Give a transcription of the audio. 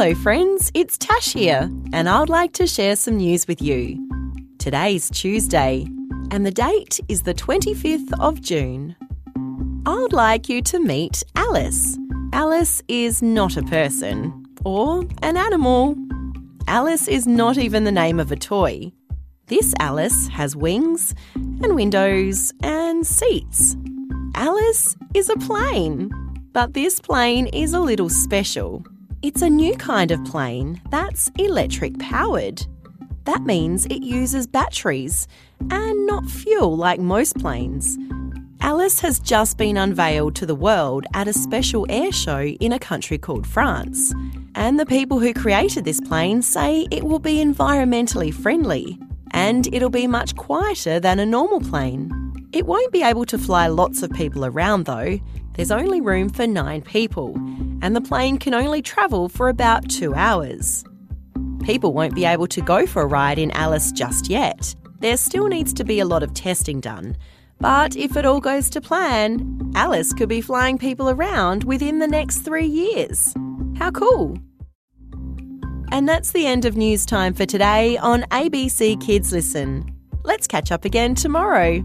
Hello friends, it's Tash here, and I'd like to share some news with you. Today's Tuesday, and the date is the 25th of June. I'd like you to meet Alice. Alice is not a person, or an animal. Alice is not even the name of a toy. This Alice has wings, and windows, and seats. Alice is a plane, but this plane is a little special. It's a new kind of plane that's electric powered. That means it uses batteries and not fuel like most planes. Alice has just been unveiled to the world at a special air show in a country called France. And the people who created this plane say it will be environmentally friendly and it'll be much quieter than a normal plane. It won't be able to fly lots of people around though. There's only room for 9 people, and the plane can only travel for about 2 hours. People won't be able to go for a ride in Alice just yet. There still needs to be a lot of testing done. But if it all goes to plan, Alice could be flying people around within the next 3 years. How cool! And that's the end of news time for today on ABC Kids Listen. Let's catch up again tomorrow.